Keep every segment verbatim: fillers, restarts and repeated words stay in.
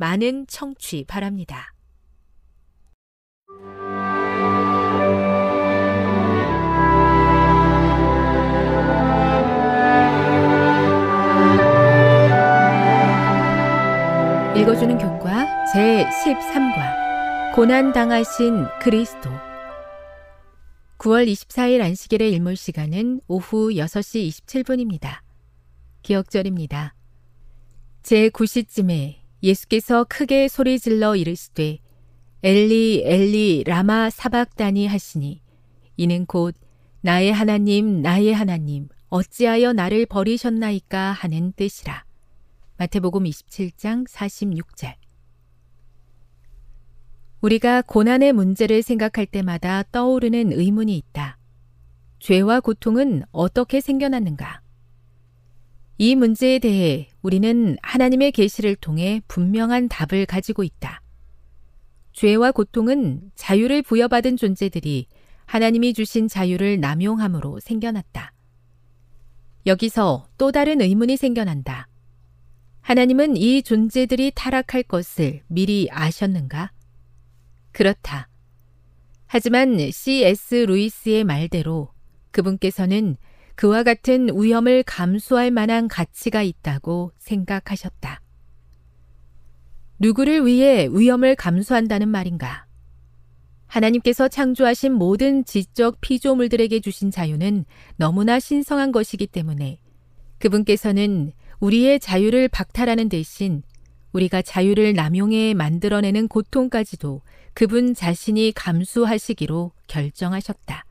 많은 청취 바랍니다. 읽어주는 교과 제십삼 과 고난당하신 그리스도. 구월 이십사일 안식일의 일몰 시간은 오후 여섯 시 이십칠 분입니다. 기억절입니다. 제구 시쯤에 예수께서 크게 소리질러 이르시되 엘리 엘리 라마 사박다니 하시니, 이는 곧 나의 하나님 나의 하나님 어찌하여 나를 버리셨나이까 하는 뜻이라. 마태복음 이십칠 장 사십육 절. 우리가 고난의 문제를 생각할 때마다 떠오르는 의문이 있다. 죄와 고통은 어떻게 생겨났는가? 이 문제에 대해 우리는 하나님의 계시를 통해 분명한 답을 가지고 있다. 죄와 고통은 자유를 부여받은 존재들이 하나님이 주신 자유를 남용함으로 생겨났다. 여기서 또 다른 의문이 생겨난다. 하나님은 이 존재들이 타락할 것을 미리 아셨는가? 그렇다. 하지만 씨 에스 루이스의 말대로 그분께서는 그와 같은 위험을 감수할 만한 가치가 있다고 생각하셨다. 누구를 위해 위험을 감수한다는 말인가? 하나님께서 창조하신 모든 지적 피조물들에게 주신 자유는 너무나 신성한 것이기 때문에 그분께서는 우리의 자유를 박탈하는 대신 우리가 자유를 남용해 만들어내는 고통까지도 그분 자신이 감수하시기로 결정하셨다.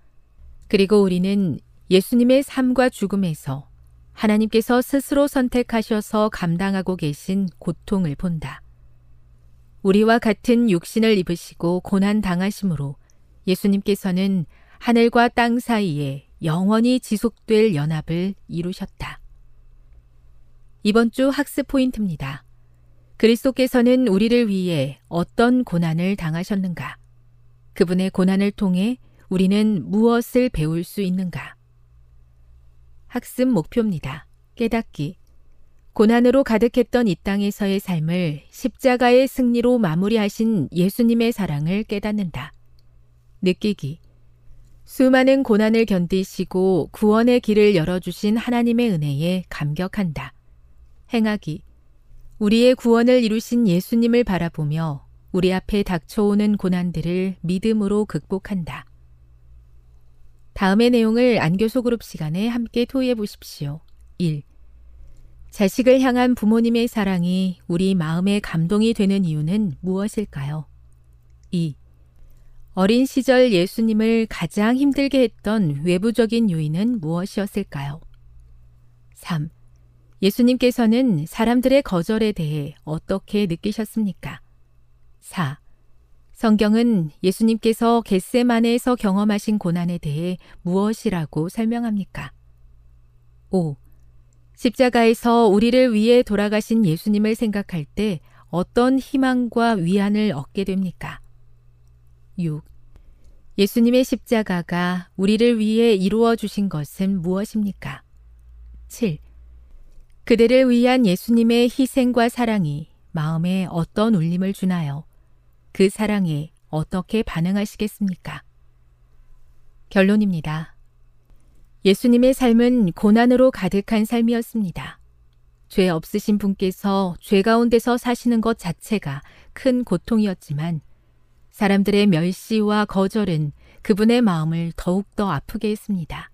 그리고 우리는 예수님의 삶과 죽음에서 하나님께서 스스로 선택하셔서 감당하고 계신 고통을 본다. 우리와 같은 육신을 입으시고 고난당하심으로 예수님께서는 하늘과 땅 사이에 영원히 지속될 연합을 이루셨다. 이번 주 학습 포인트입니다. 그리스도께서는 우리를 위해 어떤 고난을 당하셨는가? 그분의 고난을 통해 우리는 무엇을 배울 수 있는가? 학습 목표입니다. 깨닫기. 고난으로 가득했던 이 땅에서의 삶을 십자가의 승리로 마무리하신 예수님의 사랑을 깨닫는다. 느끼기. 수많은 고난을 견디시고 구원의 길을 열어주신 하나님의 은혜에 감격한다. 행하기. 우리의 구원을 이루신 예수님을 바라보며 우리 앞에 닥쳐오는 고난들을 믿음으로 극복한다. 다음의 내용을 안교소 그룹 시간에 함께 토의해 보십시오. 일. 자식을 향한 부모님의 사랑이 우리 마음에 감동이 되는 이유는 무엇일까요? 이. 어린 시절 예수님을 가장 힘들게 했던 외부적인 요인은 무엇이었을까요? 삼. 예수님께서는 사람들의 거절에 대해 어떻게 느끼셨습니까? 사. 성경은 예수님께서 겟세마네에서 경험하신 고난에 대해 무엇이라고 설명합니까? 오. 십자가에서 우리를 위해 돌아가신 예수님을 생각할 때 어떤 희망과 위안을 얻게 됩니까? 육. 예수님의 십자가가 우리를 위해 이루어 주신 것은 무엇입니까? 칠. 그대를 위한 예수님의 희생과 사랑이 마음에 어떤 울림을 주나요? 그 사랑에 어떻게 반응하시겠습니까? 결론입니다. 예수님의 삶은 고난으로 가득한 삶이었습니다. 죄 없으신 분께서 죄 가운데서 사시는 것 자체가 큰 고통이었지만 사람들의 멸시와 거절은 그분의 마음을 더욱더 아프게 했습니다.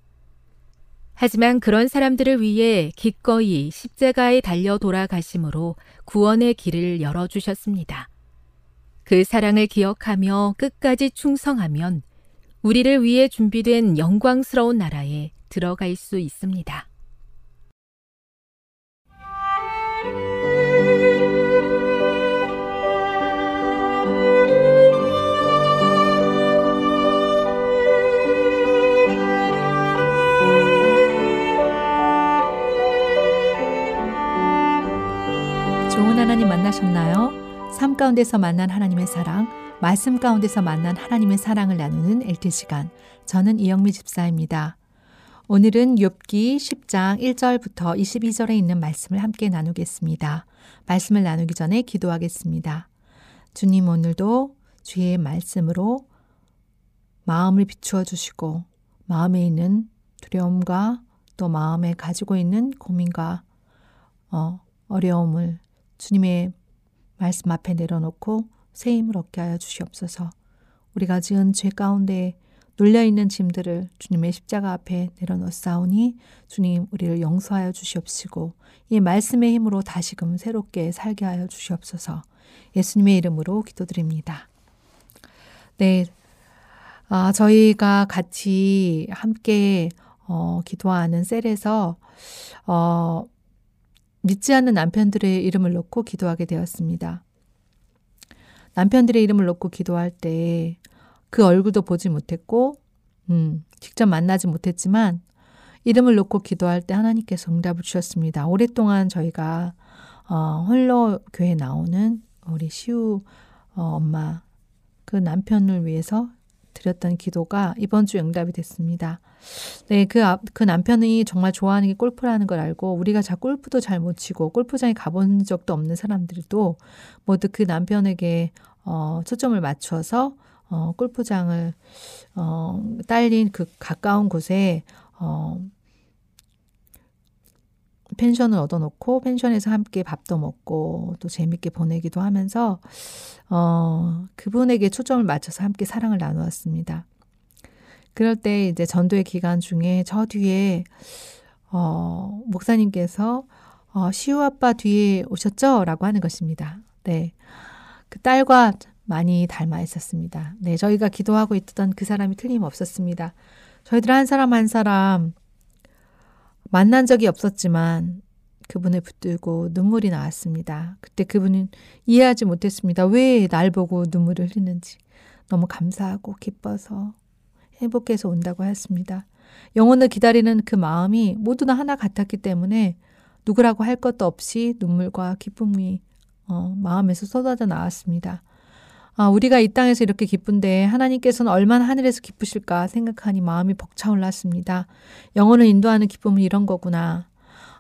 하지만 그런 사람들을 위해 기꺼이 십자가에 달려 돌아가심으로 구원의 길을 열어주셨습니다. 그 사랑을 기억하며 끝까지 충성하면 우리를 위해 준비된 영광스러운 나라에 들어갈 수 있습니다. 좋은 하나님 만나셨나요? 삶 가운데서 만난 하나님의 사랑, 말씀 가운데서 만난 하나님의 사랑을 나누는 엘티 시간. 저는 이영미 집사입니다. 오늘은 욥기 십 장 일 절부터 이십이 절에 있는 말씀을 함께 나누겠습니다. 말씀을 나누기 전에 기도하겠습니다. 주님, 오늘도 주의 말씀으로 마음을 비추어 주시고 마음에 있는 두려움과 또 마음에 가지고 있는 고민과 어, 어려움을 주님의 말씀 앞에 내려놓고 새 힘을 얻게 하여 주시옵소서. 우리가 지은 죄 가운데 눌려있는 짐들을 주님의 십자가 앞에 내려놓사오니 주님, 우리를 용서하여 주시옵시고 이 말씀의 힘으로 다시금 새롭게 살게 하여 주시옵소서. 예수님의 이름으로 기도드립니다. 네, 아, 저희가 같이 함께 어, 기도하는 셀에서 어, 믿지 않는 남편들의 이름을 놓고 기도하게 되었습니다. 남편들의 이름을 놓고 기도할 때 그 얼굴도 보지 못했고 음, 직접 만나지 못했지만 이름을 놓고 기도할 때 하나님께서 응답을 주셨습니다. 오랫동안 저희가 어, 홀로 교회 나오는 우리 시우 어, 엄마 그 남편을 위해서 드렸던 기도가 이번 주 응답이 됐습니다. 네, 그, 그 남편이 정말 좋아하는 게 골프라는 걸 알고 우리가 자 골프도 잘 못 치고 골프장에 가본 적도 없는 사람들도 모두 그 남편에게 어, 초점을 맞춰서 어, 골프장을 어, 딸린 그 가까운 곳에 어, 펜션을 얻어놓고 펜션에서 함께 밥도 먹고 또 재밌게 보내기도 하면서 어, 그분에게 초점을 맞춰서 함께 사랑을 나누었습니다. 그럴 때 이제 전도의 기간 중에 저 뒤에 어, 목사님께서 어, 시우 아빠 뒤에 오셨죠? 라고 하는 것입니다. 네, 그 딸과 많이 닮아 있었습니다. 네, 저희가 기도하고 있던 그 사람이 틀림없었습니다. 저희들 한 사람 한 사람 만난 적이 없었지만 그분을 붙들고 눈물이 나왔습니다. 그때 그분은 이해하지 못했습니다. 왜 날 보고 눈물을 흘리는지. 너무 감사하고 기뻐서 행복해서 온다고 했습니다. 영혼을 기다리는 그 마음이 모두나 하나 같았기 때문에 누구라고 할 것도 없이 눈물과 기쁨이 어, 마음에서 쏟아져 나왔습니다. 아, 우리가 이 땅에서 이렇게 기쁜데 하나님께서는 얼마나 하늘에서 기쁘실까 생각하니 마음이 벅차올랐습니다. 영혼을 인도하는 기쁨은 이런 거구나.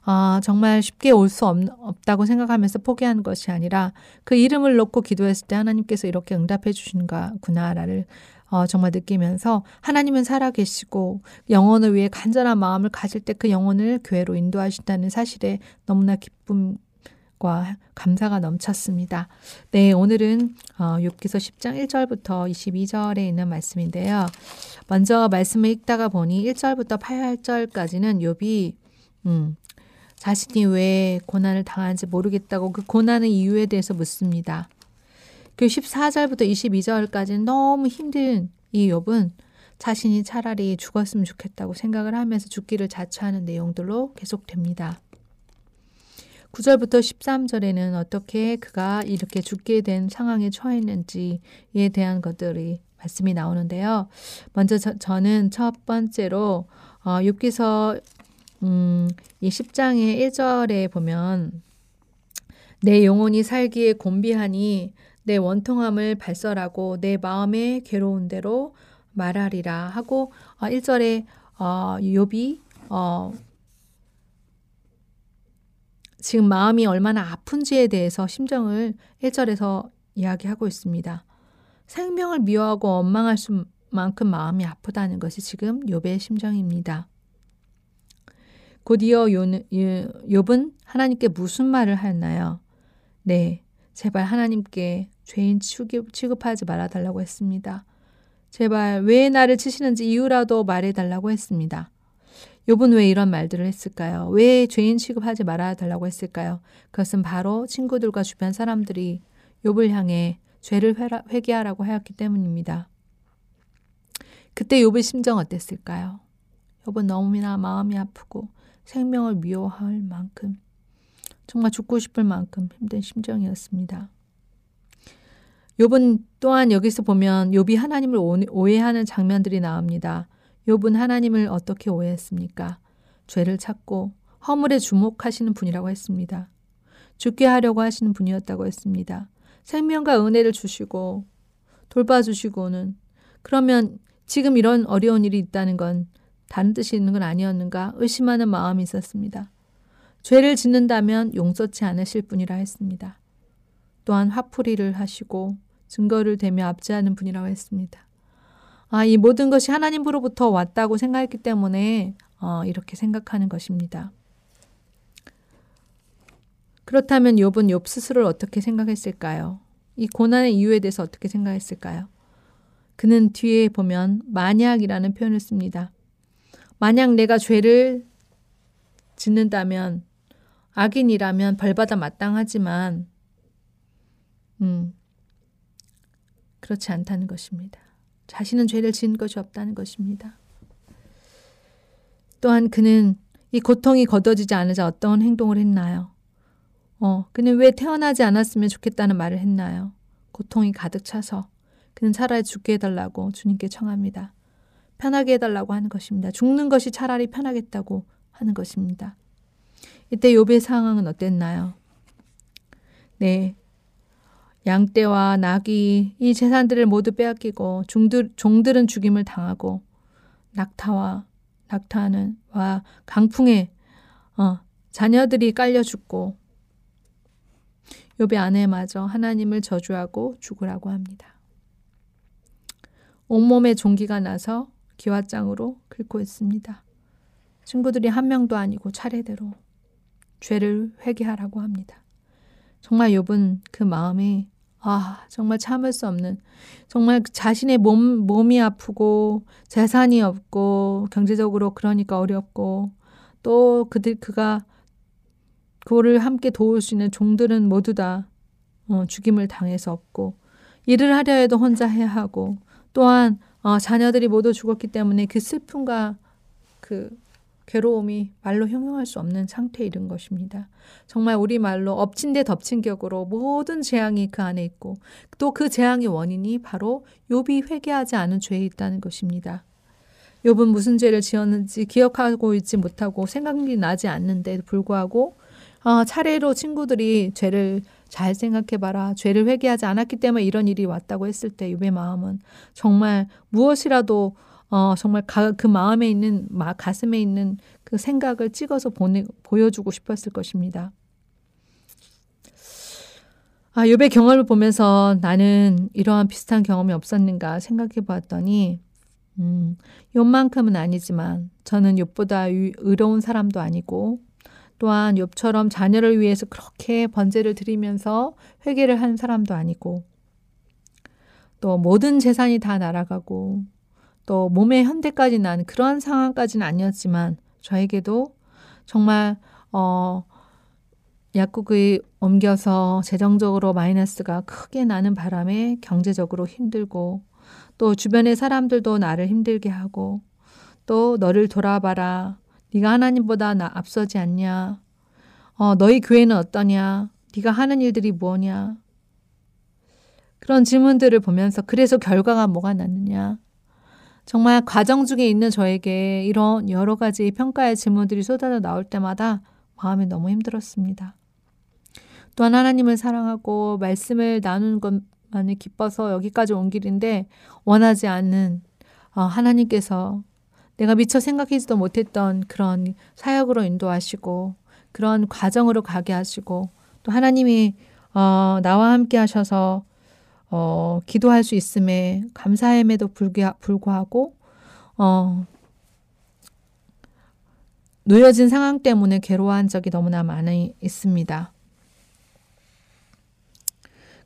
아, 정말 쉽게 올 수 없다고 생각하면서 포기한 것이 아니라 그 이름을 놓고 기도했을 때 하나님께서 이렇게 응답해 주신구나라를 어, 정말 느끼면서 하나님은 살아계시고 영혼을 위해 간절한 마음을 가질 때 그 영혼을 교회로 인도하신다는 사실에 너무나 기쁨 감사가 넘쳤습니다. 네, 오늘은 욥기서 십 장 일 절부터 이십이 절에 있는 말씀인데요. 먼저 말씀을 읽다가 보니 일 절부터 팔 절까지는 욥이 음, 자신이 왜 고난을 당하는지 모르겠다고 그 고난의 이유에 대해서 묻습니다. 그 십사 절부터 이십이 절까지는 너무 힘든 이 욥은 자신이 차라리 죽었으면 좋겠다고 생각을 하면서 죽기를 자처하는 내용들로 계속됩니다. 구 절부터 십삼 절에는 어떻게 그가 이렇게 죽게 된 상황에 처했는지에 대한 것들이 말씀이 나오는데요. 먼저 저, 저는 첫 번째로 어, 욥기서 음, 이 십 장의 일 절에 보면 내 영혼이 살기에 곤비하니 내 원통함을 발설하고 내 마음의 괴로운 대로 말하리라 하고 어, 일 절에 어, 욥이 어, 지금 마음이 얼마나 아픈지에 대해서 심정을 일 절에서 이야기하고 있습니다. 생명을 미워하고 원망할 수만큼 마음이 아프다는 것이 지금 욥의 심정입니다. 곧이어 욥은 하나님께 무슨 말을 하였나요? 네, 제발 하나님께 죄인 취급하지 말아달라고 했습니다. 제발 왜 나를 치시는지 이유라도 말해달라고 했습니다. 욥은 왜 이런 말들을 했을까요? 왜 죄인 취급하지 말아달라고 했을까요? 그것은 바로 친구들과 주변 사람들이 욥을 향해 죄를 회개하라고 하였기 때문입니다. 그때 욥의 심정 어땠을까요? 욥은 너무나 마음이 아프고 생명을 미워할 만큼 정말 죽고 싶을 만큼 힘든 심정이었습니다. 욥은 또한 여기서 보면 욥이 하나님을 오해하는 장면들이 나옵니다. 욥은 하나님을 어떻게 오해했습니까? 죄를 찾고 허물에 주목하시는 분이라고 했습니다. 죽게 하려고 하시는 분이었다고 했습니다. 생명과 은혜를 주시고 돌봐주시고는 그러면 지금 이런 어려운 일이 있다는 건 다른 뜻이 있는 건 아니었는가 의심하는 마음이 있었습니다. 죄를 짓는다면 용서치 않으실 분이라 했습니다. 또한 화풀이를 하시고 증거를 대며 압제하는 분이라고 했습니다. 아, 이 모든 것이 하나님으로부터 왔다고 생각했기 때문에 어, 이렇게 생각하는 것입니다. 그렇다면 욥은 욥 스스로를 어떻게 생각했을까요? 이 고난의 이유에 대해서 어떻게 생각했을까요? 그는 뒤에 보면 만약이라는 표현을 씁니다. 만약 내가 죄를 짓는다면 악인이라면 벌받아 마땅하지만 음, 그렇지 않다는 것입니다. 자신은 죄를 지은 것이 없다는 것입니다. 또한 그는 이 고통이 걷어지지 않으자 어떤 행동을 했나요? 어, 그는 왜 태어나지 않았으면 좋겠다는 말을 했나요? 고통이 가득 차서 그는 차라리 죽게 해달라고 주님께 청합니다. 편하게 해달라고 하는 것입니다. 죽는 것이 차라리 편하겠다고 하는 것입니다. 이때 욥의 상황은 어땠나요? 네. 양떼와 낙이 이 재산들을 모두 빼앗기고 종들, 종들은 죽임을 당하고 낙타와 낙타는 와 강풍에 어, 자녀들이 깔려 죽고 욥의 아내마저 하나님을 저주하고 죽으라고 합니다. 온몸에 종기가 나서 기왓장으로 긁고 있습니다. 친구들이 한 명도 아니고 차례대로 죄를 회개하라고 합니다. 정말 욥은 그 마음이 아, 정말 참을 수 없는, 정말 자신의 몸, 몸이 아프고, 재산이 없고, 경제적으로 그러니까 어렵고, 또 그들, 그가, 그거를 함께 도울 수 있는 종들은 모두 다 어, 죽임을 당해서 없고, 일을 하려 해도 혼자 해야 하고, 또한 어, 자녀들이 모두 죽었기 때문에 그 슬픔과 그 괴로움이 말로 형용할 수 없는 상태에 이른 것입니다. 정말 우리말로 엎친 데 덮친 격으로 모든 재앙이 그 안에 있고 또 그 재앙의 원인이 바로 욥이 회개하지 않은 죄에 있다는 것입니다. 욥은 무슨 죄를 지었는지 기억하고 있지 못하고 생각이 나지 않는데도 불구하고 어, 차례로 친구들이 죄를 잘 생각해봐라. 죄를 회개하지 않았기 때문에 이런 일이 왔다고 했을 때 욥의 마음은 정말 무엇이라도 어, 정말 가, 그 마음에 있는, 마, 가슴에 있는 그 생각을 찍어서 보내, 보여주고 싶었을 것입니다. 아, 욥의 경험을 보면서 나는 이러한 비슷한 경험이 없었는가 생각해 봤더니, 음, 욥만큼은 아니지만, 저는 욥보다 의로운 사람도 아니고, 또한 욥처럼 자녀를 위해서 그렇게 번제를 드리면서 회개를 한 사람도 아니고, 또 모든 재산이 다 날아가고, 또 몸의 현대까지 난 그러한 상황까지는 아니었지만 저에게도 정말 어, 약국에 옮겨서 재정적으로 마이너스가 크게 나는 바람에 경제적으로 힘들고 또 주변의 사람들도 나를 힘들게 하고 또 너를 돌아봐라. 네가 하나님보다 나 앞서지 않냐. 어, 너희 교회는 어떠냐. 네가 하는 일들이 뭐냐. 그런 질문들을 보면서 그래서 결과가 뭐가 났느냐. 정말 과정 중에 있는 저에게 이런 여러 가지 평가의 질문들이 쏟아져 나올 때마다 마음이 너무 힘들었습니다. 또한 하나님을 사랑하고 말씀을 나누는 것만을 기뻐서 여기까지 온 길인데 원하지 않는 하나님께서 내가 미처 생각하지도 못했던 그런 사역으로 인도하시고 그런 과정으로 가게 하시고 또 하나님이 어, 나와 함께 하셔서 어, 기도할 수 있음에 감사함에도 불구하고 어, 놓여진 상황 때문에 괴로워한 적이 너무나 많이 있습니다.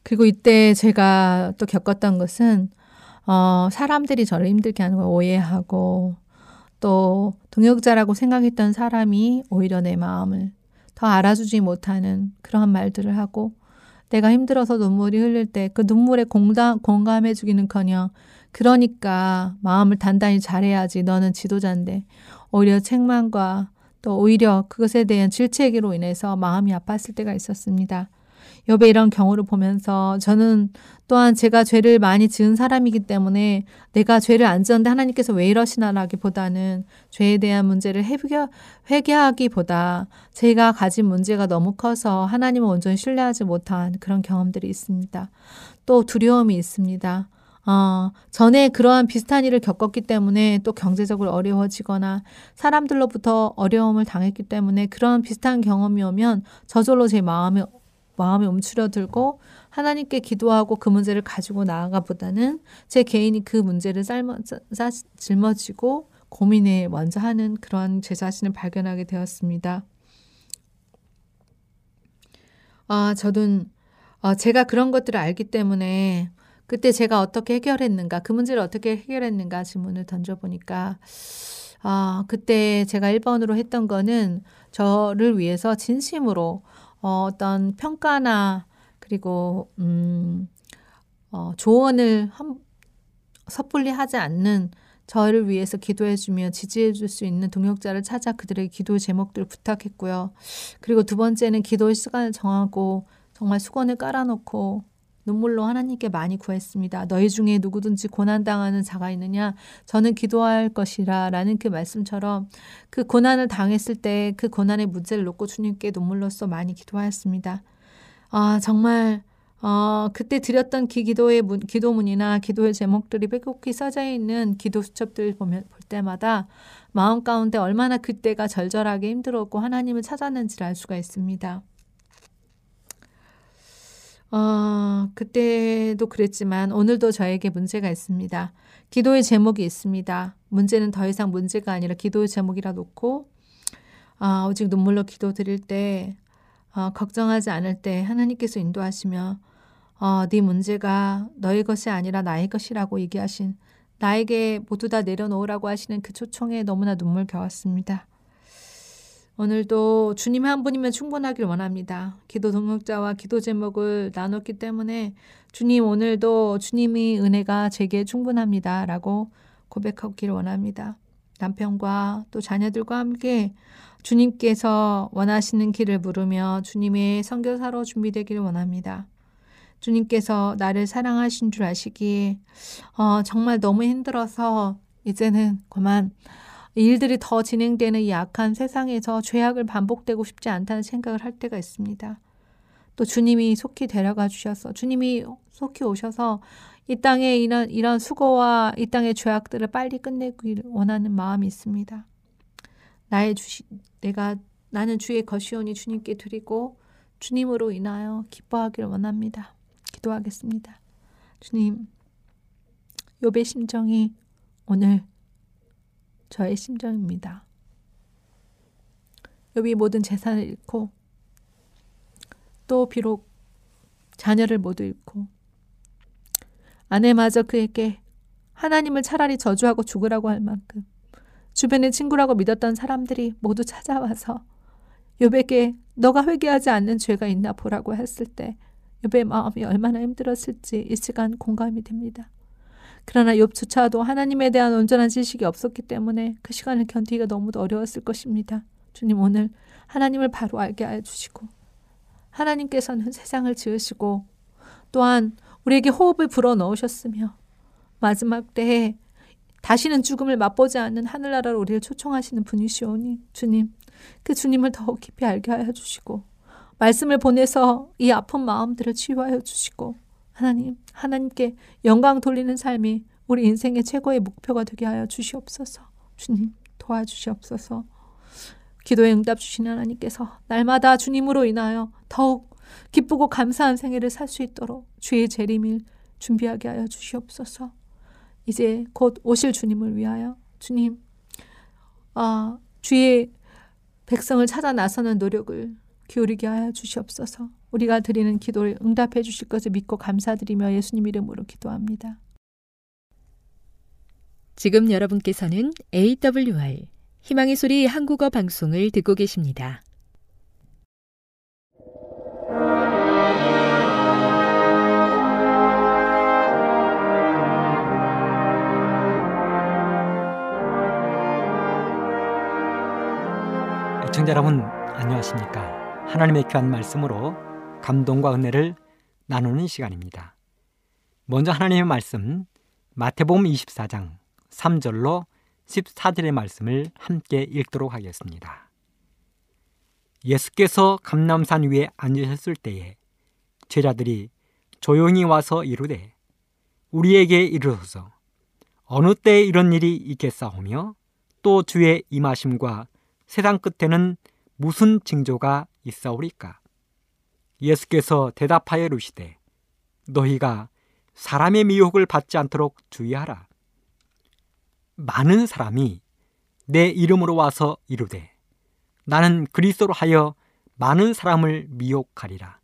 그리고 이때 제가 또 겪었던 것은 어, 사람들이 저를 힘들게 하는 걸 오해하고 또 동역자라고 생각했던 사람이 오히려 내 마음을 더 알아주지 못하는 그러한 말들을 하고 내가 힘들어서 눈물이 흘릴 때 그 눈물에 공감, 공감해주기는커녕 그러니까 마음을 단단히 잘해야지 너는 지도자인데 오히려 책망과 또 오히려 그것에 대한 질책으로 인해서 마음이 아팠을 때가 있었습니다. 욥의 이런 경우를 보면서 저는 또한 제가 죄를 많이 지은 사람이기 때문에 내가 죄를 안 지었는데 하나님께서 왜 이러시나라기보다는 죄에 대한 문제를 회개, 회개하기보다 제가 가진 문제가 너무 커서 하나님을 온전히 신뢰하지 못한 그런 경험들이 있습니다. 또 두려움이 있습니다. 어, 전에 그러한 비슷한 일을 겪었기 때문에 또 경제적으로 어려워지거나 사람들로부터 어려움을 당했기 때문에 그런 비슷한 경험이 오면 저절로 제 마음이 마음이 움츠려들고 하나님께 기도하고 그 문제를 가지고 나아가보다는 제 개인이 그 문제를 삶아, 사, 짊어지고 고민에 먼저 하는 그런 제 자신을 발견하게 되었습니다. 아, 저도 어, 제가 그런 것들을 알기 때문에 그때 제가 어떻게 해결했는가, 그 문제를 어떻게 해결했는가 질문을 던져보니까 아, 그때 제가 일 번으로 했던 거는 저를 위해서 진심으로 어, 어떤 평가나 그리고 음, 어, 조언을 한, 섣불리 하지 않는 저를 위해서 기도해주며 지지해줄 수 있는 동역자를 찾아 그들의 기도 제목들을 부탁했고요. 그리고 두 번째는 기도의 시간을 정하고 정말 수건을 깔아놓고 눈물로 하나님께 많이 구했습니다. 너희 중에 누구든지 고난당하는 자가 있느냐? 저는 기도할 것이라 라는 그 말씀처럼 그 고난을 당했을 때 그 고난의 문제를 놓고 주님께 눈물로써 많이 기도하였습니다. 아, 정말 어, 그때 드렸던 기, 기도의 문, 기도문이나 기도의 제목들이 빼곡히 써져 있는 기도 수첩들을 보면, 볼 때마다 마음 가운데 얼마나 그때가 절절하게 힘들었고 하나님을 찾았는지를 알 수가 있습니다. 어, 그때도 그랬지만 오늘도 저에게 문제가 있습니다. 기도의 제목이 있습니다. 문제는 더 이상 문제가 아니라 기도의 제목이라 놓고 어, 오직 눈물로 기도 드릴 때 어, 걱정하지 않을 때 하나님께서 인도하시며 어, 네 문제가 너의 것이 아니라 나의 것이라고 얘기하신 나에게 모두 다 내려놓으라고 하시는 그 초청에 너무나 눈물겨웠습니다. 오늘도 주님 한 분이면 충분하길 원합니다. 기도 동역자와 기도 제목을 나눴기 때문에 주님 오늘도 주님이 은혜가 제게 충분합니다. 라고 고백하길 원합니다. 남편과 또 자녀들과 함께 주님께서 원하시는 길을 물으며 주님의 선교사로 준비되길 원합니다. 주님께서 나를 사랑하신 줄 아시기에 어, 정말 너무 힘들어서 이제는 그만 일들이 더 진행되는 이 악한 세상에서 죄악을 반복되고 싶지 않다는 생각을 할 때가 있습니다. 또 주님이 속히 데려가 주셔서 주님이 속히 오셔서 이 땅의 이런, 이런 수고와 이 땅의 죄악들을 빨리 끝내길 원하는 마음이 있습니다. 나의 주시, 내가 나는 주의 것이오니 주님께 드리고 주님으로 인하여 기뻐하길 원합니다. 기도하겠습니다. 주님, 욥의 심정이 오늘 저의 심정입니다. 욥이 모든 재산을 잃고 또 비록 자녀를 모두 잃고 아내마저 그에게 하나님을 차라리 저주하고 죽으라고 할 만큼 주변의 친구라고 믿었던 사람들이 모두 찾아와서 욥에게 너가 회개하지 않는 죄가 있나 보라고 했을 때 욥의 마음이 얼마나 힘들었을지 이 시간 공감이 됩니다. 그러나 욥조차도 하나님에 대한 온전한 지식이 없었기 때문에 그 시간을 견디기가 너무도 어려웠을 것입니다. 주님, 오늘 하나님을 바로 알게 하여 주시고, 하나님께서는 세상을 지으시고 또한 우리에게 호흡을 불어넣으셨으며 마지막 때에 다시는 죽음을 맛보지 않는 하늘나라로 우리를 초청하시는 분이시오니, 주님, 그 주님을 더욱 깊이 알게 하여 주시고, 말씀을 보내서 이 아픈 마음들을 치유하여 주시고, 하나님, 하나님께 영광 돌리는 삶이 우리 인생의 최고의 목표가 되게 하여 주시옵소서. 주님, 도와주시옵소서. 기도에 응답 주신 하나님께서 날마다 주님으로 인하여 더욱 기쁘고 감사한 생애를 살 수 있도록 주의 재림을 준비하게 하여 주시옵소서. 이제 곧 오실 주님을 위하여 주님, 아, 주의 백성을 찾아 나서는 노력을 기울이게 하여 주시옵소서. 우리가 드리는 기도를 응답해 주실 것을 믿고 감사드리며 예수님 이름으로 기도합니다. 지금 여러분께서는 에이 더블유 알 희망의 소리 한국어 방송을 듣고 계십니다. 시청자 여러분, 안녕하십니까? 하나님의 귀한 말씀으로 감동과 은혜를 나누는 시간입니다. 먼저 하나님의 말씀 마태복음 이십사 장 삼 절로 십사 절의 말씀을 함께 읽도록 하겠습니다. 예수께서 감람산 위에 앉으셨을 때에 제자들이 조용히 와서 이르되, 우리에게 이르소서, 어느 때에 이런 일이 있겠사오며 또 주의 임하심과 세상 끝에는 무슨 징조가 있사오리까? 예수께서 대답하여 이르시되, 너희가 사람의 미혹을 받지 않도록 주의하라. 많은 사람이 내 이름으로 와서 이르되, 나는 그리스도로 하여 많은 사람을 미혹하리라.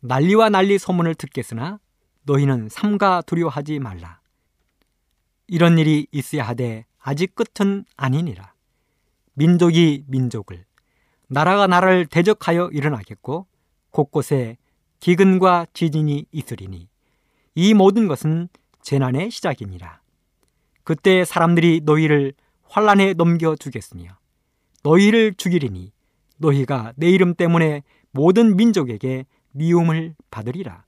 난리와 난리 소문을 듣겠으나 너희는 삼가 두려워하지 말라. 이런 일이 있어야 하되 아직 끝은 아니니라. 민족이 민족을, 나라가 나라를 대적하여 일어나겠고 곳곳에 기근과 지진이 있으리니 이 모든 것은 재난의 시작이니라. 그때 사람들이 너희를 환란에 넘겨주겠으며 너희를 죽이리니 너희가 내 이름 때문에 모든 민족에게 미움을 받으리라.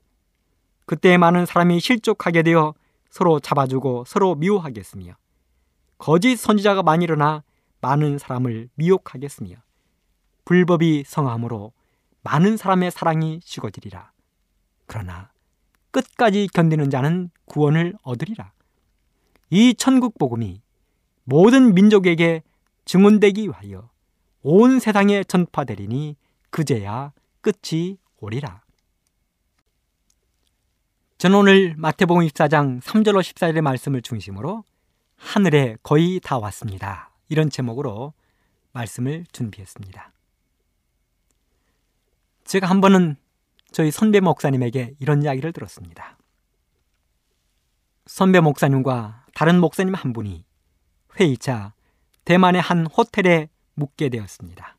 그때 많은 사람이 실족하게 되어 서로 잡아주고 서로 미워하겠으며 거짓 선지자가 많이 일어나 많은 사람을 미혹하겠으며 불법이 성함으로 많은 사람의 사랑이 식어지리라. 그러나 끝까지 견디는 자는 구원을 얻으리라. 이 천국 복음이 모든 민족에게 증언되기 위하여 온 세상에 전파되리니 그제야 끝이 오리라. 저는 오늘 마태복음 이십사 장 삼 절로 십사 절의 말씀을 중심으로 하늘에 거의 다 왔습니다, 이런 제목으로 말씀을 준비했습니다. 제가 한 번은 저희 선배 목사님에게 이런 이야기를 들었습니다. 선배 목사님과 다른 목사님 한 분이 회의차 대만의 한 호텔에 묵게 되었습니다.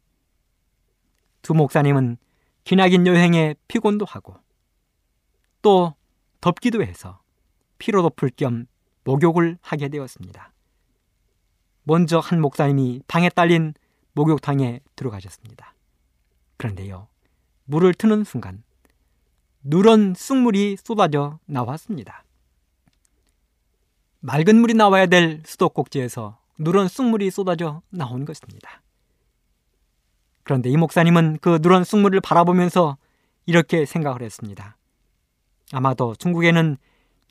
두 목사님은 기나긴 여행에 피곤도 하고 또 덥기도 해서 피로도 풀 겸 목욕을 하게 되었습니다. 먼저 한 목사님이 방에 딸린 목욕탕에 들어가셨습니다. 그런데요, 물을 트는 순간 누런 쑥물이 쏟아져 나왔습니다. 맑은 물이 나와야 될 수도꼭지에서 누런 쑥물이 쏟아져 나온 것입니다. 그런데 이 목사님은 그 누런 쑥물을 바라보면서 이렇게 생각을 했습니다. 아마도 중국에는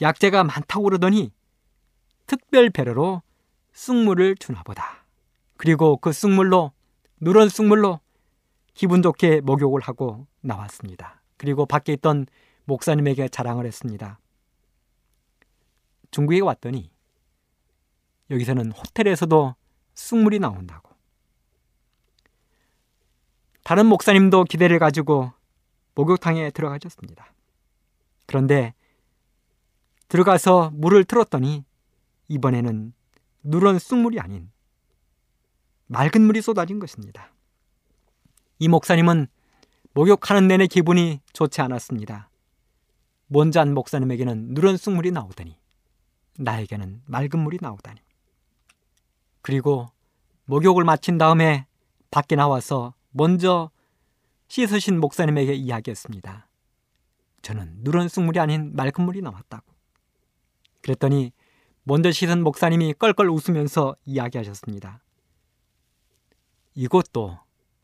약재가 많다고 그러더니 특별 배려로 쑥물을 주나 보다. 그리고 그 쑥물로, 누런 쑥물로 기분 좋게 목욕을 하고 나왔습니다. 그리고 밖에 있던 목사님에게 자랑을 했습니다. 중국에 왔더니 여기서는 호텔에서도 쑥물이 나온다고. 다른 목사님도 기대를 가지고 목욕탕에 들어가셨습니다. 그런데 들어가서 물을 틀었더니 이번에는 누런 쑥물이 아닌 맑은 물이 쏟아진 것입니다. 이 목사님은 목욕하는 내내 기분이 좋지 않았습니다. 먼잔 목사님에게는 누런 쑥물이 나오더니 나에게는 맑은 물이 나오다니. 그리고 목욕을 마친 다음에 밖에 나와서 먼저 씻으신 목사님에게 이야기했습니다. 저는 누런 쑥물이 아닌 맑은 물이 나왔다고. 그랬더니 먼저 씻은 목사님이 껄껄 웃으면서 이야기하셨습니다. 이것도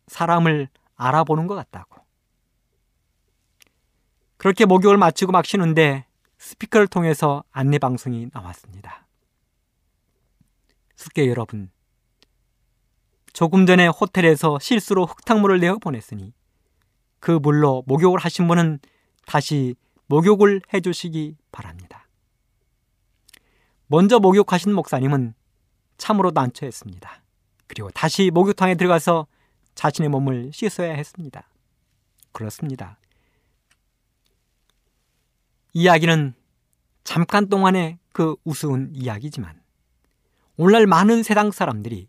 사람을 알아보는 것 같다고. 그렇게 목욕을 마치고 막 쉬는데 스피커를 통해서 안내방송이 나왔습니다. 숙객 여러분, 조금 전에 호텔에서 실수로 흙탕물을 내어 보냈으니 그 물로 목욕을 하신 분은 다시 목욕을 해주시기 바랍니다. 먼저 목욕하신 목사님은 참으로 난처했습니다. 그리고 다시 목욕탕에 들어가서 자신의 몸을 씻어야 했습니다. 그렇습니다. 이야기는 잠깐 동안의 그 우스운 이야기지만 오늘날 많은 세상 사람들이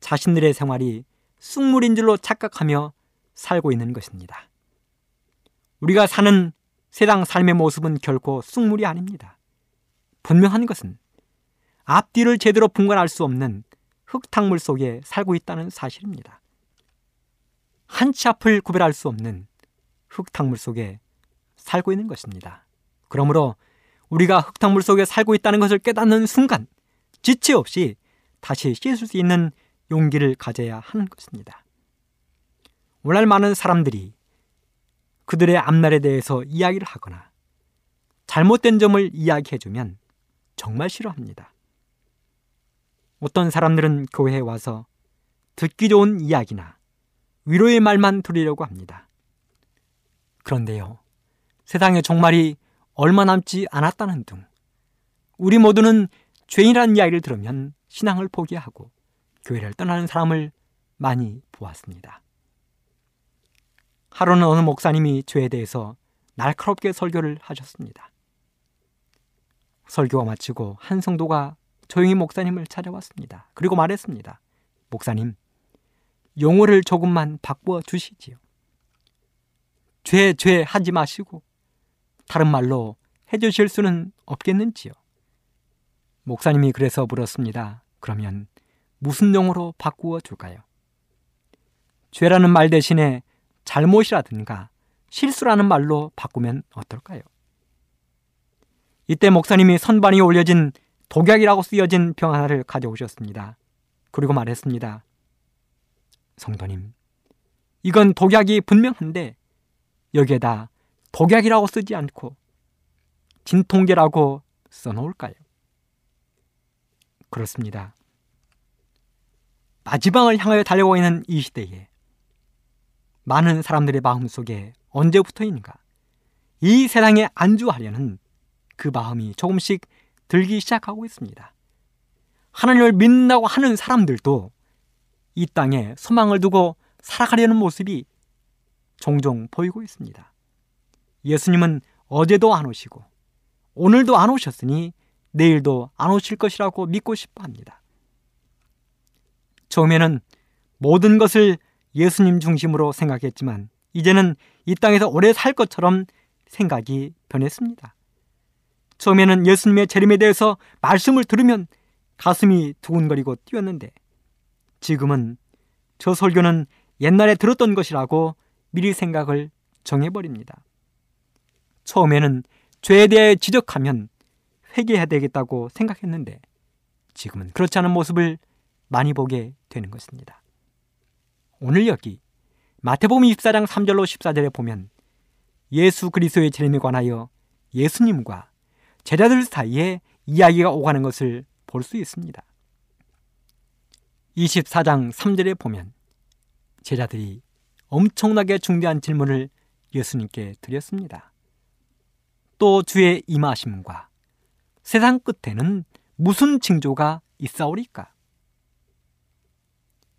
자신들의 생활이 쑥물인 줄로 착각하며 살고 있는 것입니다. 우리가 사는 세상 삶의 모습은 결코 쑥물이 아닙니다. 분명한 것은 앞뒤를 제대로 분간할 수 없는 흙탕물 속에 살고 있다는 사실입니다. 한치 앞을 구별할 수 없는 흙탕물 속에 살고 있는 것입니다. 그러므로 우리가 흙탕물 속에 살고 있다는 것을 깨닫는 순간 지체 없이 다시 씻을 수 있는 용기를 가져야 하는 것입니다. 오늘날 많은 사람들이 그들의 앞날에 대해서 이야기를 하거나 잘못된 점을 이야기해주면 정말 싫어합니다. 어떤 사람들은 교회에 와서 듣기 좋은 이야기나 위로의 말만 들으려고 합니다. 그런데요, 세상에 종말이 얼마 남지 않았다는 등 우리 모두는 죄인이라는 이야기를 들으면 신앙을 포기하고 교회를 떠나는 사람을 많이 보았습니다. 하루는 어느 목사님이 죄에 대해서 날카롭게 설교를 하셨습니다. 설교가 마치고 한 성도가 조용히 목사님을 찾아왔습니다. 그리고 말했습니다. 목사님, 용어를 조금만 바꿔 주시지요. 죄, 죄 하지 마시고 다른 말로 해주실 수는 없겠는지요? 목사님이 그래서 물었습니다. 그러면 무슨 용어로 바꾸어 줄까요? 죄라는 말 대신에 잘못이라든가 실수라는 말로 바꾸면 어떨까요? 이때 목사님이 선반에 올려진 독약이라고 쓰여진 병 하나를 가져오셨습니다. 그리고 말했습니다. 성도님, 이건 독약이 분명한데 여기에다 독약이라고 쓰지 않고 진통제라고 써놓을까요? 그렇습니다. 마지막을 향하여 달려가고 있는 이 시대에 많은 사람들의 마음속에 언제부터인가 이 세상에 안주하려는 그 마음이 조금씩 들기 시작하고 있습니다. 하나님을 믿는다고 하는 사람들도 이 땅에 소망을 두고 살아가려는 모습이 종종 보이고 있습니다. 예수님은 어제도 안 오시고 오늘도 안 오셨으니 내일도 안 오실 것이라고 믿고 싶어합니다. 처음에는 모든 것을 예수님 중심으로 생각했지만 이제는 이 땅에서 오래 살 것처럼 생각이 변했습니다. 처음에는 예수님의 재림에 대해서 말씀을 들으면 가슴이 두근거리고 뛰었는데 지금은 저 설교는 옛날에 들었던 것이라고 미리 생각을 정해버립니다. 처음에는 죄에 대해 지적하면 회개해야 되겠다고 생각했는데 지금은 그렇지 않은 모습을 많이 보게 되는 것입니다. 오늘 여기 마태복음 이십사 장 삼 절로 십사 절에 보면 예수 그리스도의 재림에 관하여 예수님과 제자들 사이에 이야기가 오가는 것을 볼 수 있습니다. 이십사 장 삼 절에 보면 제자들이 엄청나게 중대한 질문을 예수님께 드렸습니다. 또 주의 임하심과 세상 끝에는 무슨 징조가 있사오리까?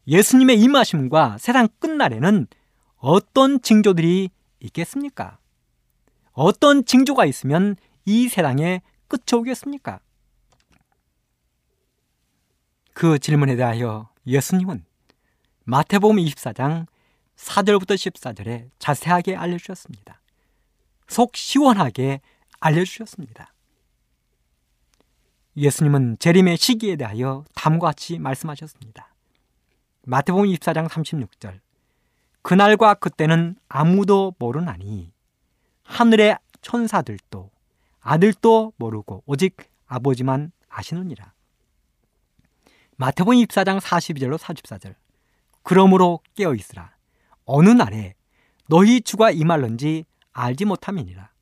예수님의 임하심과 세상 끝날에는 어떤 징조들이 있겠습니까? 어떤 징조가 있으면 이 세상에 끝이 오겠습니까? 그 질문에 대하여 예수님은 마태복음 이십사 장 사 절부터 십사 절에 자세하게 알려주셨습니다. 속 시원하게 알려주셨습니다. 예수님은 재림의 시기에 대하여 다음과 같이 말씀하셨습니다. 마태복음 이십사 장 삼십육 절, 그날과 그때는 아무도 모르나니 하늘의 천사들도 아들도 모르고 오직 아버지만 아시느니라. 마태복음 이십사 장 사십이 절로 사십사 절, 그러므로 깨어있으라. 어느 날에 너희 주가 임할런지 알지 못함이니라.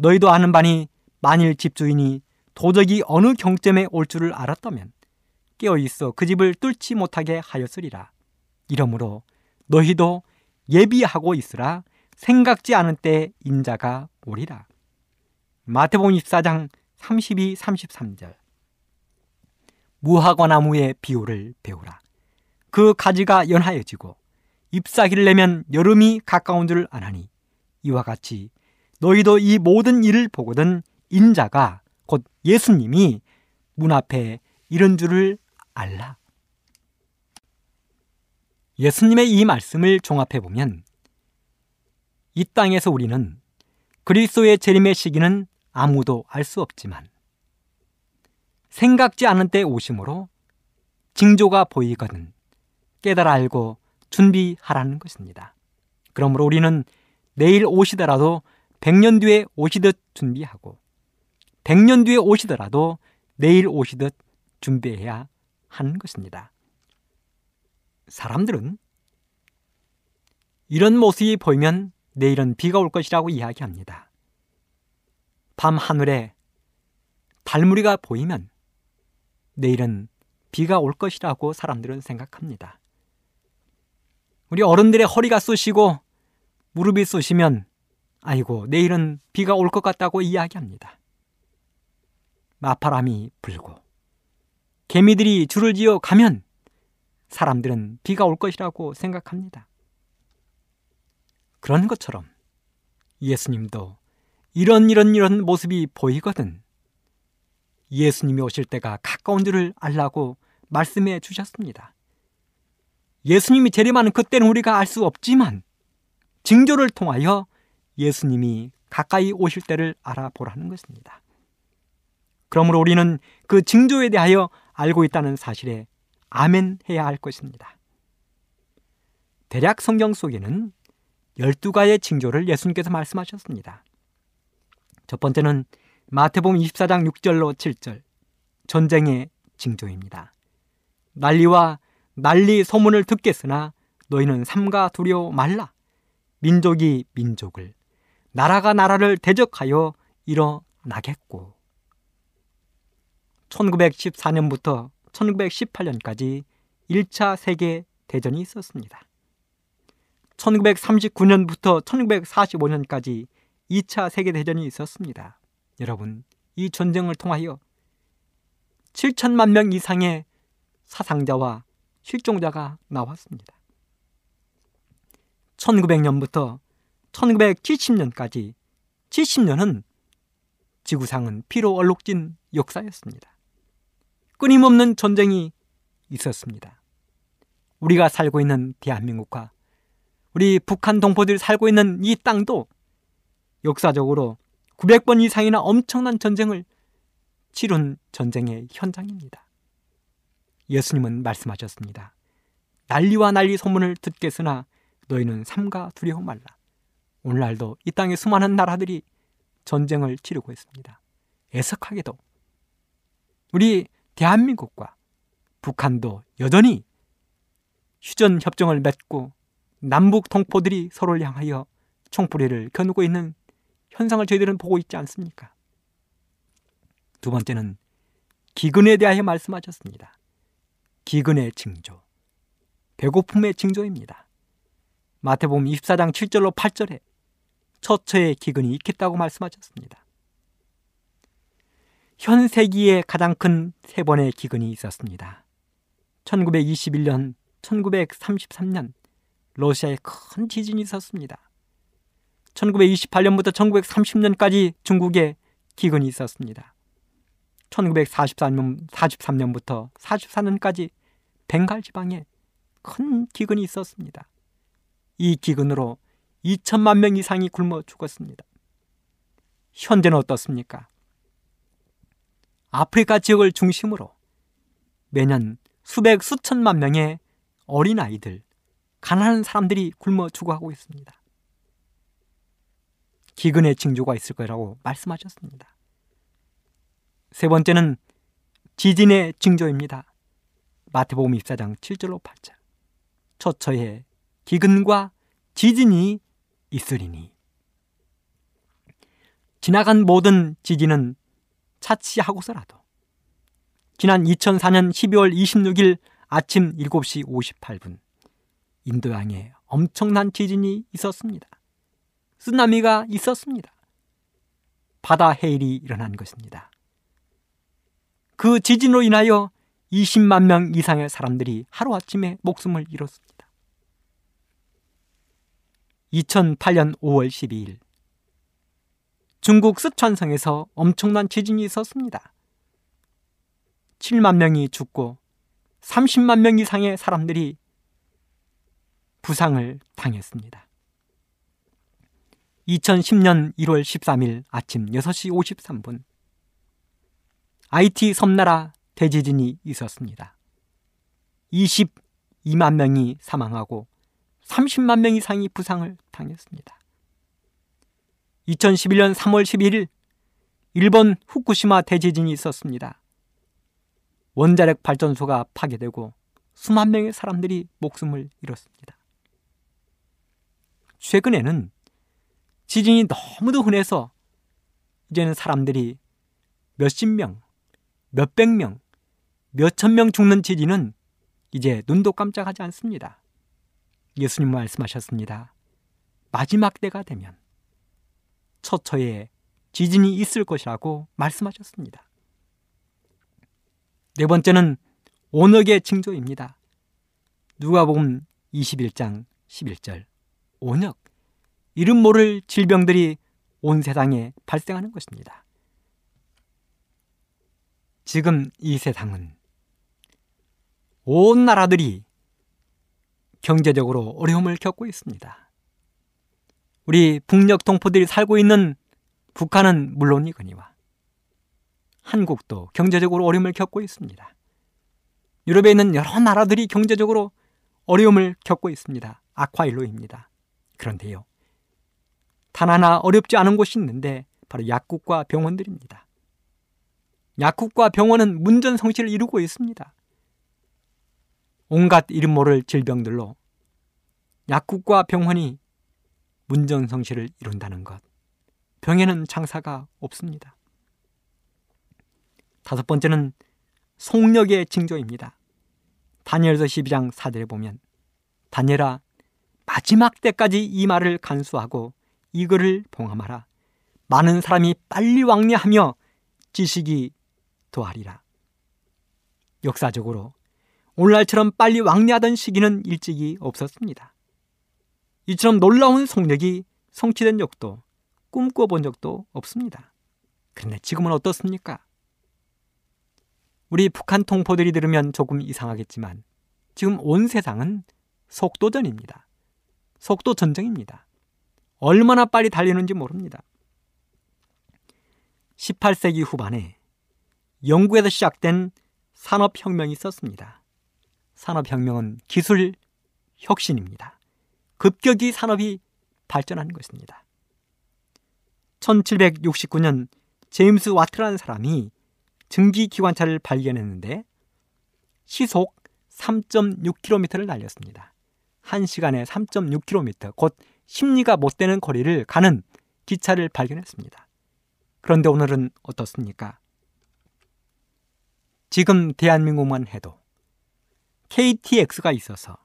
너희도 아는 바니 만일 집주인이 도적이 어느 경점에 올 줄을 알았다면 깨어있어 그 집을 뚫지 못하게 하였으리라. 이러므로 너희도 예비하고 있으라. 생각지 않은 때에 인자가 오리라. 마태복음 이십사 장 삼십이, 삼십삼 절, 무화과나무의 비유를 배우라. 그 가지가 연하여지고 잎사귀를 내면 여름이 가까운 줄 아나니 이와 같이 너희도 이 모든 일을 보거든 인자가 곧 예수님이 문 앞에 이른 줄을 알라. 예수님의 이 말씀을 종합해보면 이 땅에서 우리는 그리스도의 재림의 시기는 아무도 알 수 없지만 생각지 않은 때 오심으로 징조가 보이거든 깨달아 알고 준비하라는 것입니다. 그러므로 우리는 내일 오시더라도 백 년 뒤에 오시듯 준비하고 백 년 뒤에 오시더라도 내일 오시듯 준비해야 하는 것입니다. 사람들은 이런 모습이 보이면 내일은 비가 올 것이라고 이야기합니다. 밤하늘에 달무리가 보이면 내일은 비가 올 것이라고 사람들은 생각합니다. 우리 어른들의 허리가 쑤시고 무릎이 쑤시면 아이고 내일은 비가 올 것 같다고 이야기합니다. 마파람이 불고 개미들이 줄을 지어 가면 사람들은 비가 올 것이라고 생각합니다. 그런 것처럼 예수님도 이런 이런 이런 모습이 보이거든 예수님이 오실 때가 가까운 줄을 알라고 말씀해 주셨습니다. 예수님이 재림하는 그때는 우리가 알 수 없지만 징조를 통하여 예수님이 가까이 오실 때를 알아보라는 것입니다. 그러므로 우리는 그 징조에 대하여 알고 있다는 사실에 아멘해야 할 것입니다. 대략 성경 속에는 열두 가지의 징조를 예수님께서 말씀하셨습니다. 첫 번째는 마태복음 이십사 장 육 절로 칠 절, 전쟁의 징조입니다. 난리와 난리 소문을 듣겠으나 너희는 삼가 두려워 말라. 민족이 민족을, 나라가 나라를 대적하여 일어나겠고. 천구백십사 년부터 천구백십팔 년까지 일 차 세계대전이 있었습니다. 천구백삼십구 년부터 천구백사십오 년까지 이 차 세계대전이 있었습니다. 여러분, 이 전쟁을 통하여 칠천만 명 이상의 사상자와 실종자가 나왔습니다. 천구백 년부터 천구백칠십 년까지 칠십 년은 지구상은 피로 얼룩진 역사였습니다. 끊임없는 전쟁이 있었습니다. 우리가 살고 있는 대한민국과 우리 북한 동포들이 살고 있는 이 땅도 역사적으로 구백 번 이상이나 엄청난 전쟁을 치룬 전쟁의 현장입니다. 예수님은 말씀하셨습니다. 난리와 난리 소문을 듣겠으나 너희는 삼가 두려워 말라. 오늘날도 이 땅의 수많은 나라들이 전쟁을 치르고 있습니다. 애석하게도 우리 대한민국과 북한도 여전히 휴전협정을 맺고 남북 동포들이 서로를 향하여 총부리를 겨누고 있는 현상을 저희들은 보고 있지 않습니까? 두 번째는 기근에 대하여 말씀하셨습니다. 기근의 징조, 배고픔의 징조입니다. 마태복음 이십사 장 칠 절로 팔 절에 처처에 기근이 있겠다고 말씀하셨습니다. 현 세기에 가장 큰 세 번의 기근이 있었습니다. 천구백이십일 년, 천구백삼십삼 년 러시아에 큰 지진이 있었습니다. 천구백이십팔 년부터 천구백삼십 년까지 중국에 기근이 있었습니다. 천구백사십삼 년부터 사십사 년까지 벵갈 지방에 큰 기근이 있었습니다. 이 기근으로 이천만 명 이상이 굶어 죽었습니다. 현재는 어떻습니까? 아프리카 지역을 중심으로 매년 수백 수천만 명의 어린아이들, 가난한 사람들이 굶어 죽어가고 있습니다. 기근의 징조가 있을 거라고 말씀하셨습니다. 세 번째는 지진의 징조입니다. 마태복음 이십사 장 칠 절로 팔 절. 초처에 기근과 지진이 있으리니. 지나간 모든 지진은 차치하고서라도 지난 이천사 년 십이월 이십육 일 아침 일곱 시 오십팔 분 인도양에 엄청난 지진이 있었습니다. 쓰나미가 있었습니다. 바다 해일이 일어난 것입니다. 그 지진으로 인하여 이십만 명 이상의 사람들이 하루아침에 목숨을 잃었습니다. 이천팔 년 오월 십이 일 중국 쓰촨성에서 엄청난 지진이 있었습니다. 칠만 명이 죽고 삼십만 명 이상의 사람들이 부상을 당했습니다. 이천십 년 일월 십삼 일 아침 여섯 시 오십삼 분 아이티 섬나라 대지진이 있었습니다. 이십이만 명이 사망하고 삼십만 명 이상이 부상을 당했습니다. 이천십일 년 삼월 십일 일 일본 후쿠시마 대지진이 있었습니다. 원자력 발전소가 파괴되고 수만 명의 사람들이 목숨을 잃었습니다. 최근에는 지진이 너무도 흔해서 이제는 사람들이 몇십 명, 몇백 명, 몇천 명 죽는 지진은 이제 눈도 깜짝하지 않습니다. 예수님 말씀하셨습니다. 마지막 때가 되면 처처에 지진이 있을 것이라고 말씀하셨습니다. 네 번째는 온역의 징조입니다. 누가복음 이십일 장 십일 절. 온역, 이름 모를 질병들이 온 세상에 발생하는 것입니다. 지금 이 세상은 온 나라들이 경제적으로 어려움을 겪고 있습니다. 우리 북녘 동포들이 살고 있는 북한은 물론이거니와 한국도 경제적으로 어려움을 겪고 있습니다. 유럽에 있는 여러 나라들이 경제적으로 어려움을 겪고 있습니다. 악화일로입니다. 그런데요, 단 하나 어렵지 않은 곳이 있는데 바로 약국과 병원들입니다. 약국과 병원은 문전성시를 이루고 있습니다. 온갖 이름 모를 질병들로 약국과 병원이 문전성시를 이룬다는 것, 병에는 장사가 없습니다. 다섯 번째는 속력의 징조입니다. 다니엘서 십이 장 사 절에 보면 다니엘아 마지막 때까지 이 말을 간수하고 이 글을 봉함하라. 많은 사람이 빨리 왕래하며 지식이 도하리라. 역사적으로 오늘날처럼 빨리 왕래하던 시기는 일찍이 없었습니다. 이처럼 놀라운 속력이 성취된 적도 꿈꿔본 적도 없습니다. 그런데 지금은 어떻습니까? 우리 북한 동포들이 들으면 조금 이상하겠지만 지금 온 세상은 속도전입니다. 속도전쟁입니다. 얼마나 빨리 달리는지 모릅니다. 십팔 세기 후반에 영국에서 시작된 산업혁명이 있었습니다. 산업혁명은 기술 혁신입니다. 급격히 산업이 발전한 것입니다. 천칠백육십구 년 제임스 와트라는 사람이 증기기관차를 발견했는데 시속 삼 점 육 킬로미터를 달렸습니다. 한 시간에 삼 점 육 킬로미터, 곧 십리가 못 되는 거리를 가는 기차를 발견했습니다. 그런데 오늘은 어떻습니까? 지금 대한민국만 해도 케이티엑스가 있어서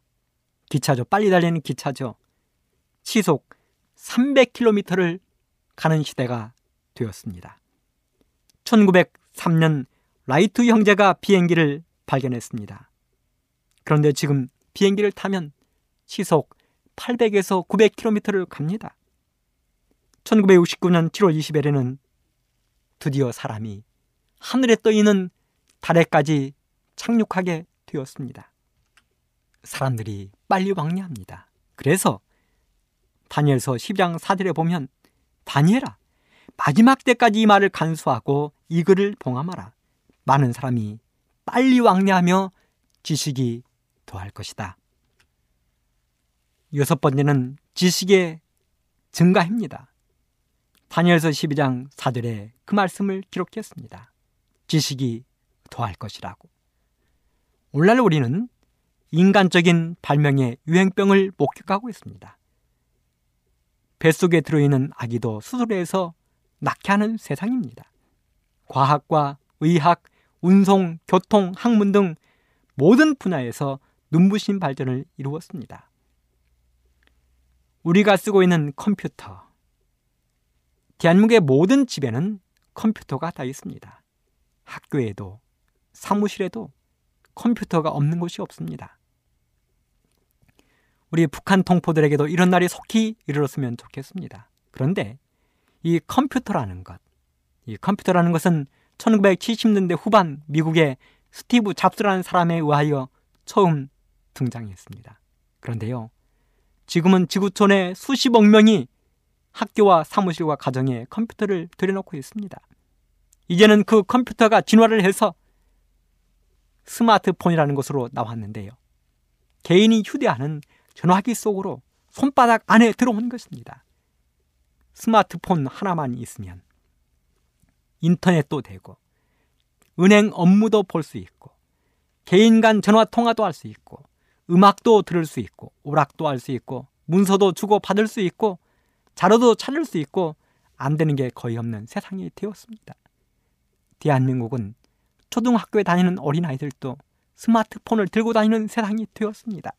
기차죠. 빨리 달리는 기차죠. 시속 삼백 킬로미터를 가는 시대가 되었습니다. 천구백삼 년 라이트 형제가 비행기를 발견했습니다. 그런데 지금 비행기를 타면 시속 팔백에서 구백 킬로미터를 갑니다. 천구백육십구 년 칠월 이십 일에는 드디어 사람이 하늘에 떠있는 달에까지 착륙하게 되었습니다. 사람들이 빨리 왕래합니다. 그래서 다니엘서 십 장 사 절에 보면 다니엘아 마지막 때까지 이 말을 간수하고 이 글을 봉함하라. 많은 사람이 빨리 왕래하며 지식이 더할 것이다. 여섯 번째는 지식의 증가입니다. 다니엘서 십이 장 사 절에 그 말씀을 기록했습니다. 지식이 더할 것이라고. 오늘날 우리는 인간적인 발명의 유행병을 목격하고 있습니다. 뱃속에 들어있는 아기도 수술해서 낳게 하는 세상입니다. 과학과 의학, 운송, 교통, 학문 등 모든 분야에서 눈부신 발전을 이루었습니다. 우리가 쓰고 있는 컴퓨터, 대한민국의 모든 집에는 컴퓨터가 다 있습니다. 학교에도 사무실에도 컴퓨터가 없는 곳이 없습니다. 우리 북한 동포들에게도 이런 날이 속히 이르렀으면 좋겠습니다. 그런데 이 컴퓨터라는 것, 이 컴퓨터라는 것은 천구백칠십 년대 후반 미국의 스티브 잡스라는 사람에 의하여 처음 등장했습니다. 그런데요, 지금은 지구촌에 수십억 명이 학교와 사무실과 가정에 컴퓨터를 들여놓고 있습니다. 이제는 그 컴퓨터가 진화를 해서 스마트폰이라는 것으로 나왔는데요, 개인이 휴대하는 전화기 속으로 손바닥 안에 들어온 것입니다. 스마트폰 하나만 있으면 인터넷도 되고 은행 업무도 볼 수 있고 개인 간 전화 통화도 할 수 있고 음악도 들을 수 있고 오락도 할 수 있고 문서도 주고받을 수 있고 자료도 찾을 수 있고 안 되는 게 거의 없는 세상이 되었습니다. 대한민국은 초등학교에 다니는 어린아이들도 스마트폰을 들고 다니는 세상이 되었습니다.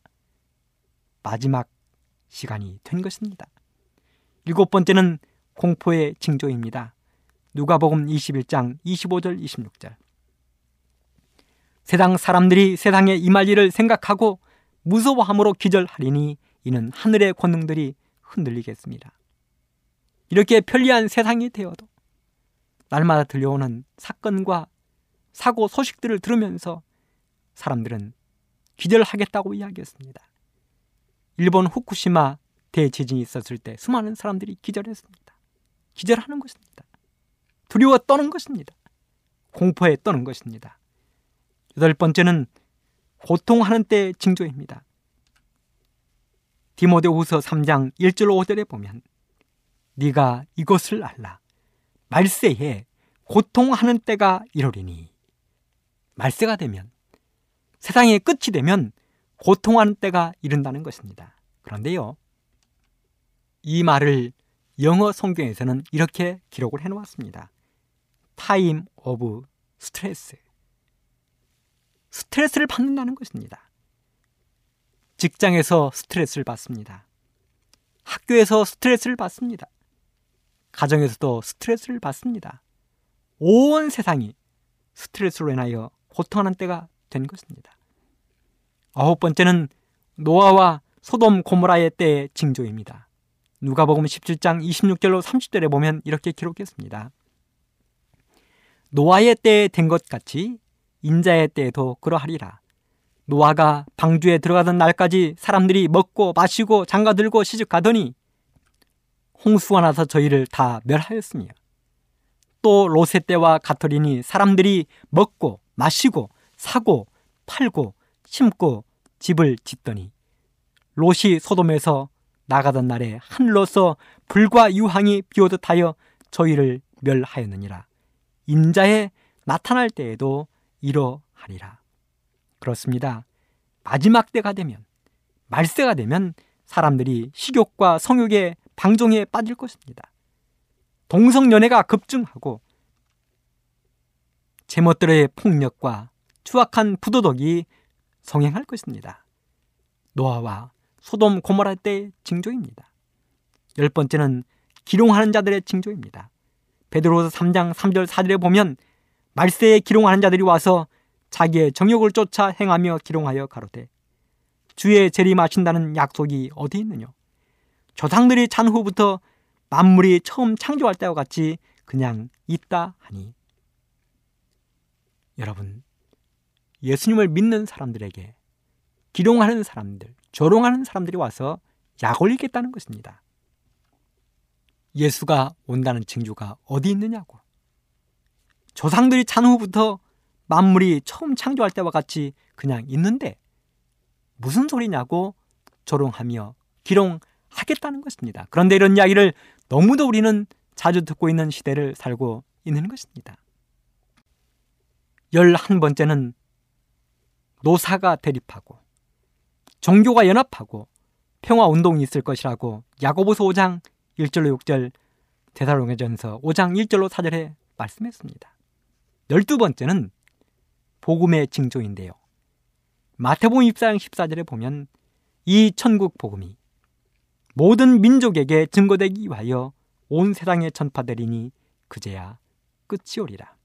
마지막 시간이 된 것입니다. 일곱 번째는 공포의 징조입니다. 누가복음 이십일 장 이십오 절 이십육 절. 세상 사람들이 세상의 임할 일을 생각하고 무서워함으로 기절하리니 이는 하늘의 권능들이 흔들리겠습니다. 이렇게 편리한 세상이 되어도 날마다 들려오는 사건과 사고 소식들을 들으면서 사람들은 기절하겠다고 이야기했습니다. 일본 후쿠시마 대지진이 있었을 때 수많은 사람들이 기절했습니다. 기절하는 것입니다. 두려워 떠는 것입니다. 공포에 떠는 것입니다. 여덟 번째는 고통하는 때의 징조입니다. 디모데후서 삼 장 일 절 오 절에 보면 네가 이것을 알라. 말세에 고통하는 때가 이르리니. 말세가 되면, 세상의 끝이 되면 고통하는 때가 이른다는 것입니다. 그런데요, 이 말을 영어 성경에서는 이렇게 기록을 해놓았습니다. Time of Stress. 스트레스를 받는다는 것입니다. 직장에서 스트레스를 받습니다. 학교에서 스트레스를 받습니다. 가정에서도 스트레스를 받습니다. 온 세상이 스트레스로 인하여 고통하는 때가 된 것입니다. 아홉 번째는 노아와 소돔 고모라의 때의 징조입니다. 누가복음 십칠 장 이십육 절로 삼십 절에 보면 이렇게 기록했습니다. 노아의 때에 된 것 같이 인자의 때에도 그러하리라. 노아가 방주에 들어가던 날까지 사람들이 먹고 마시고 장가들고 시집가더니 홍수가 나서 저희를 다 멸하였으며, 또 롯의 때와 같으리니 사람들이 먹고 마시고 사고 팔고 심고 집을 짓더니 롯이 소돔에서 나가던 날에 하늘로서 불과 유황이 비오듯 하여 저희를 멸하였느니라. 인자의 나타날 때에도 이러하리라. 그렇습니다. 마지막 때가 되면, 말세가 되면 사람들이 식욕과 성욕의 방종에 빠질 것입니다. 동성연애가 급증하고 제멋대로의 폭력과 추악한 부도덕이 성행할 것입니다. 노아와 소돔 고모라 때의 징조입니다. 열 번째는 기롱하는 자들의 징조입니다. 베드로서 삼 장 삼 절 사 절에 보면 말세에 기롱하는 자들이 와서 자기의 정욕을 쫓아 행하며 기롱하여 가로되 주의 재림하신다는 약속이 어디 있느냐. 조상들이 잔 후부터 만물이 처음 창조할 때와 같이 그냥 있다 하니. 여러분, 예수님을 믿는 사람들에게 기롱하는 사람들, 조롱하는 사람들이 와서 약 올리겠다는 것입니다. 예수가 온다는 징조가 어디 있느냐고. 조상들이 찬후부터 만물이 처음 창조할 때와 같이 그냥 있는데 무슨 소리냐고 조롱하며 기롱하겠다는 것입니다. 그런데 이런 이야기를 너무도 우리는 자주 듣고 있는 시대를 살고 있는 것입니다. 열한 번째는 노사가 대립하고 종교가 연합하고 평화운동이 있을 것이라고 야고보서 오 장 일 절로 육 절, 데살로니가전서 오 장 일 절로 사 절에 말씀했습니다. 열두 번째는 복음의 징조인데요. 마태복음 이십사 장 십사 절에 보면 이 천국 복음이 모든 민족에게 증거되기 위하여 온 세상에 전파되리니 그제야 끝이오리라.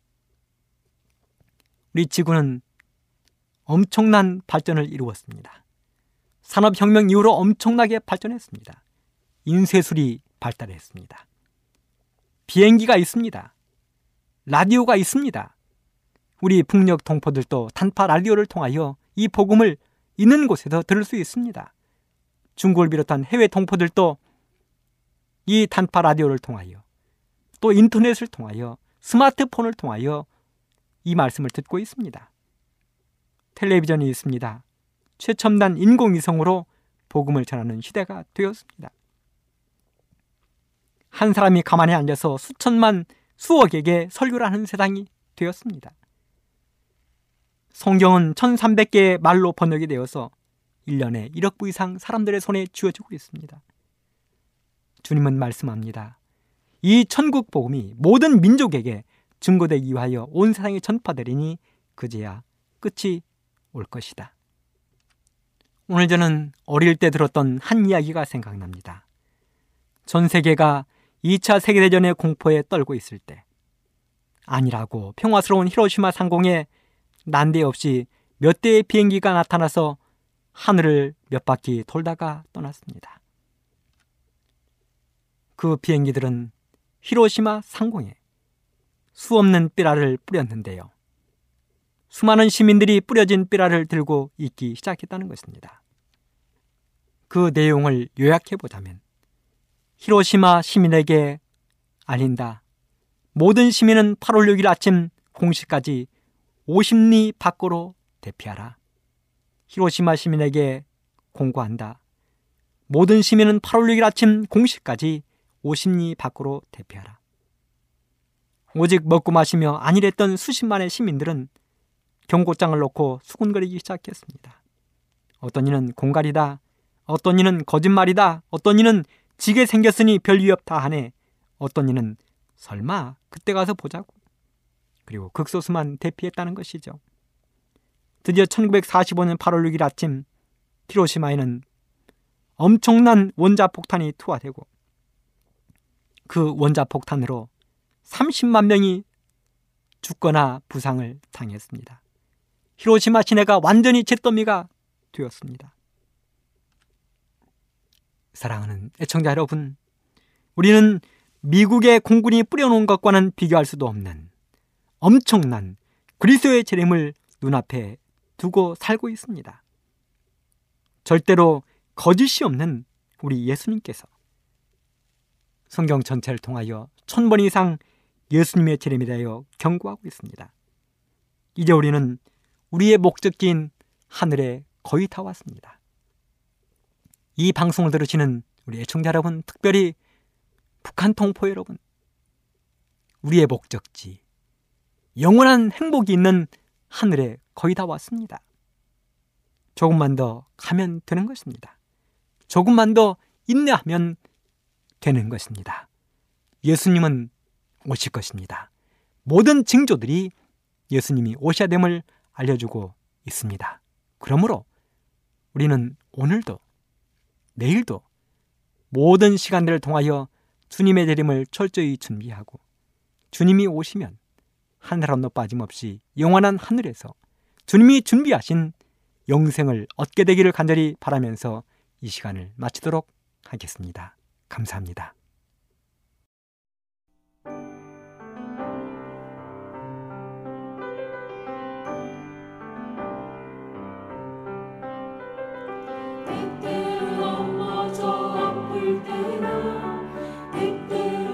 우리 지구는 엄청난 발전을 이루었습니다. 산업혁명 이후로 엄청나게 발전했습니다. 인쇄술이 발달했습니다. 비행기가 있습니다. 라디오가 있습니다. 우리 북녘 동포들도 단파 라디오를 통하여 이 복음을 있는 곳에서 들을 수 있습니다. 중국을 비롯한 해외 동포들도 이 단파 라디오를 통하여, 또 인터넷을 통하여, 스마트폰을 통하여 이 말씀을 듣고 있습니다. 텔레비전이 있습니다. 최첨단 인공위성으로 복음을 전하는 시대가 되었습니다. 한 사람이 가만히 앉아서 수천만 수억에게 설교를 하는 세상이 되었습니다. 성경은 천삼백 개의 말로 번역이 되어서 일 년에 일억 부 이상 사람들의 손에 쥐어지고 있습니다. 주님은 말씀합니다. 이 천국 복음이 모든 민족에게 증거되기 위하여 온 세상에 전파되리니 그제야 끝이 올 것이다. 오늘 저는 어릴 때 들었던 한 이야기가 생각납니다. 전 세계가 이 차 세계대전의 공포에 떨고 있을 때 아니라고 평화스러운 히로시마 상공에 난데없이 몇 대의 비행기가 나타나서 하늘을 몇 바퀴 돌다가 떠났습니다. 그 비행기들은 히로시마 상공에 수없는 삐라를 뿌렸는데요. 수많은 시민들이 뿌려진 삐라를 들고 있기 시작했다는 것입니다. 그 내용을 요약해보자면 히로시마 시민에게 알린다. 모든 시민은 팔월 육일 아침 공시까지 오십 리 밖으로 대피하라. 히로시마 시민에게 공고한다. 모든 시민은 팔월 육일 아침 공시까지 오십 리 밖으로 대피하라. 오직 먹고 마시며 안일했던 수십만의 시민들은 경고장을 놓고 수군거리기 시작했습니다. 어떤 이는 공갈이다. 어떤 이는 거짓말이다. 어떤 이는 지게 생겼으니 별 위협 다 하네. 어떤 이는 설마 그때 가서 보자고. 그리고 극소수만 대피했다는 것이죠. 드디어 천구백사십오 년 팔월 육일 아침 히로시마에는 엄청난 원자폭탄이 투하되고 그 원자폭탄으로 삼십만 명이 죽거나 부상을 당했습니다. 히로시마 시내가 완전히 잿더미가 되었습니다. 사랑하는 애청자 여러분, 우리는 미국의 공군이 뿌려놓은 것과는 비교할 수도 없는 엄청난 그리스도의 재림을 눈앞에 두고 살고 있습니다. 절대로 거짓이 없는 우리 예수님께서 성경 전체를 통하여 천 번 이상 예수님의 재림에 대하여 경고하고 있습니다. 이제 우리는 우리의 목적지인 하늘에 거의 다 왔습니다. 이 방송을 들으시는 우리 애청자 여러분, 특별히 북한 동포 여러분, 우리의 목적지, 영원한 행복이 있는 하늘에 거의 다 왔습니다. 조금만 더 가면 되는 것입니다. 조금만 더 인내하면 되는 것입니다. 예수님은 오실 것입니다. 모든 징조들이 예수님이 오셔야 됨을 알려주고 있습니다. 그러므로 우리는 오늘도 내일도 모든 시간들을 통하여 주님의 재림을 철저히 준비하고 주님이 오시면 한 날 없는 빠짐없이 영원한 하늘에서 주님이 준비하신 영생을 얻게 되기를 간절히 바라면서 이 시간을 마치도록 하겠습니다. 감사합니다. 때때로 넘어져 아플 때나 때때로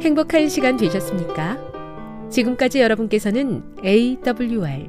행복한 시간 되셨습니까? 지금까지 여러분께서는 에이 더블유 알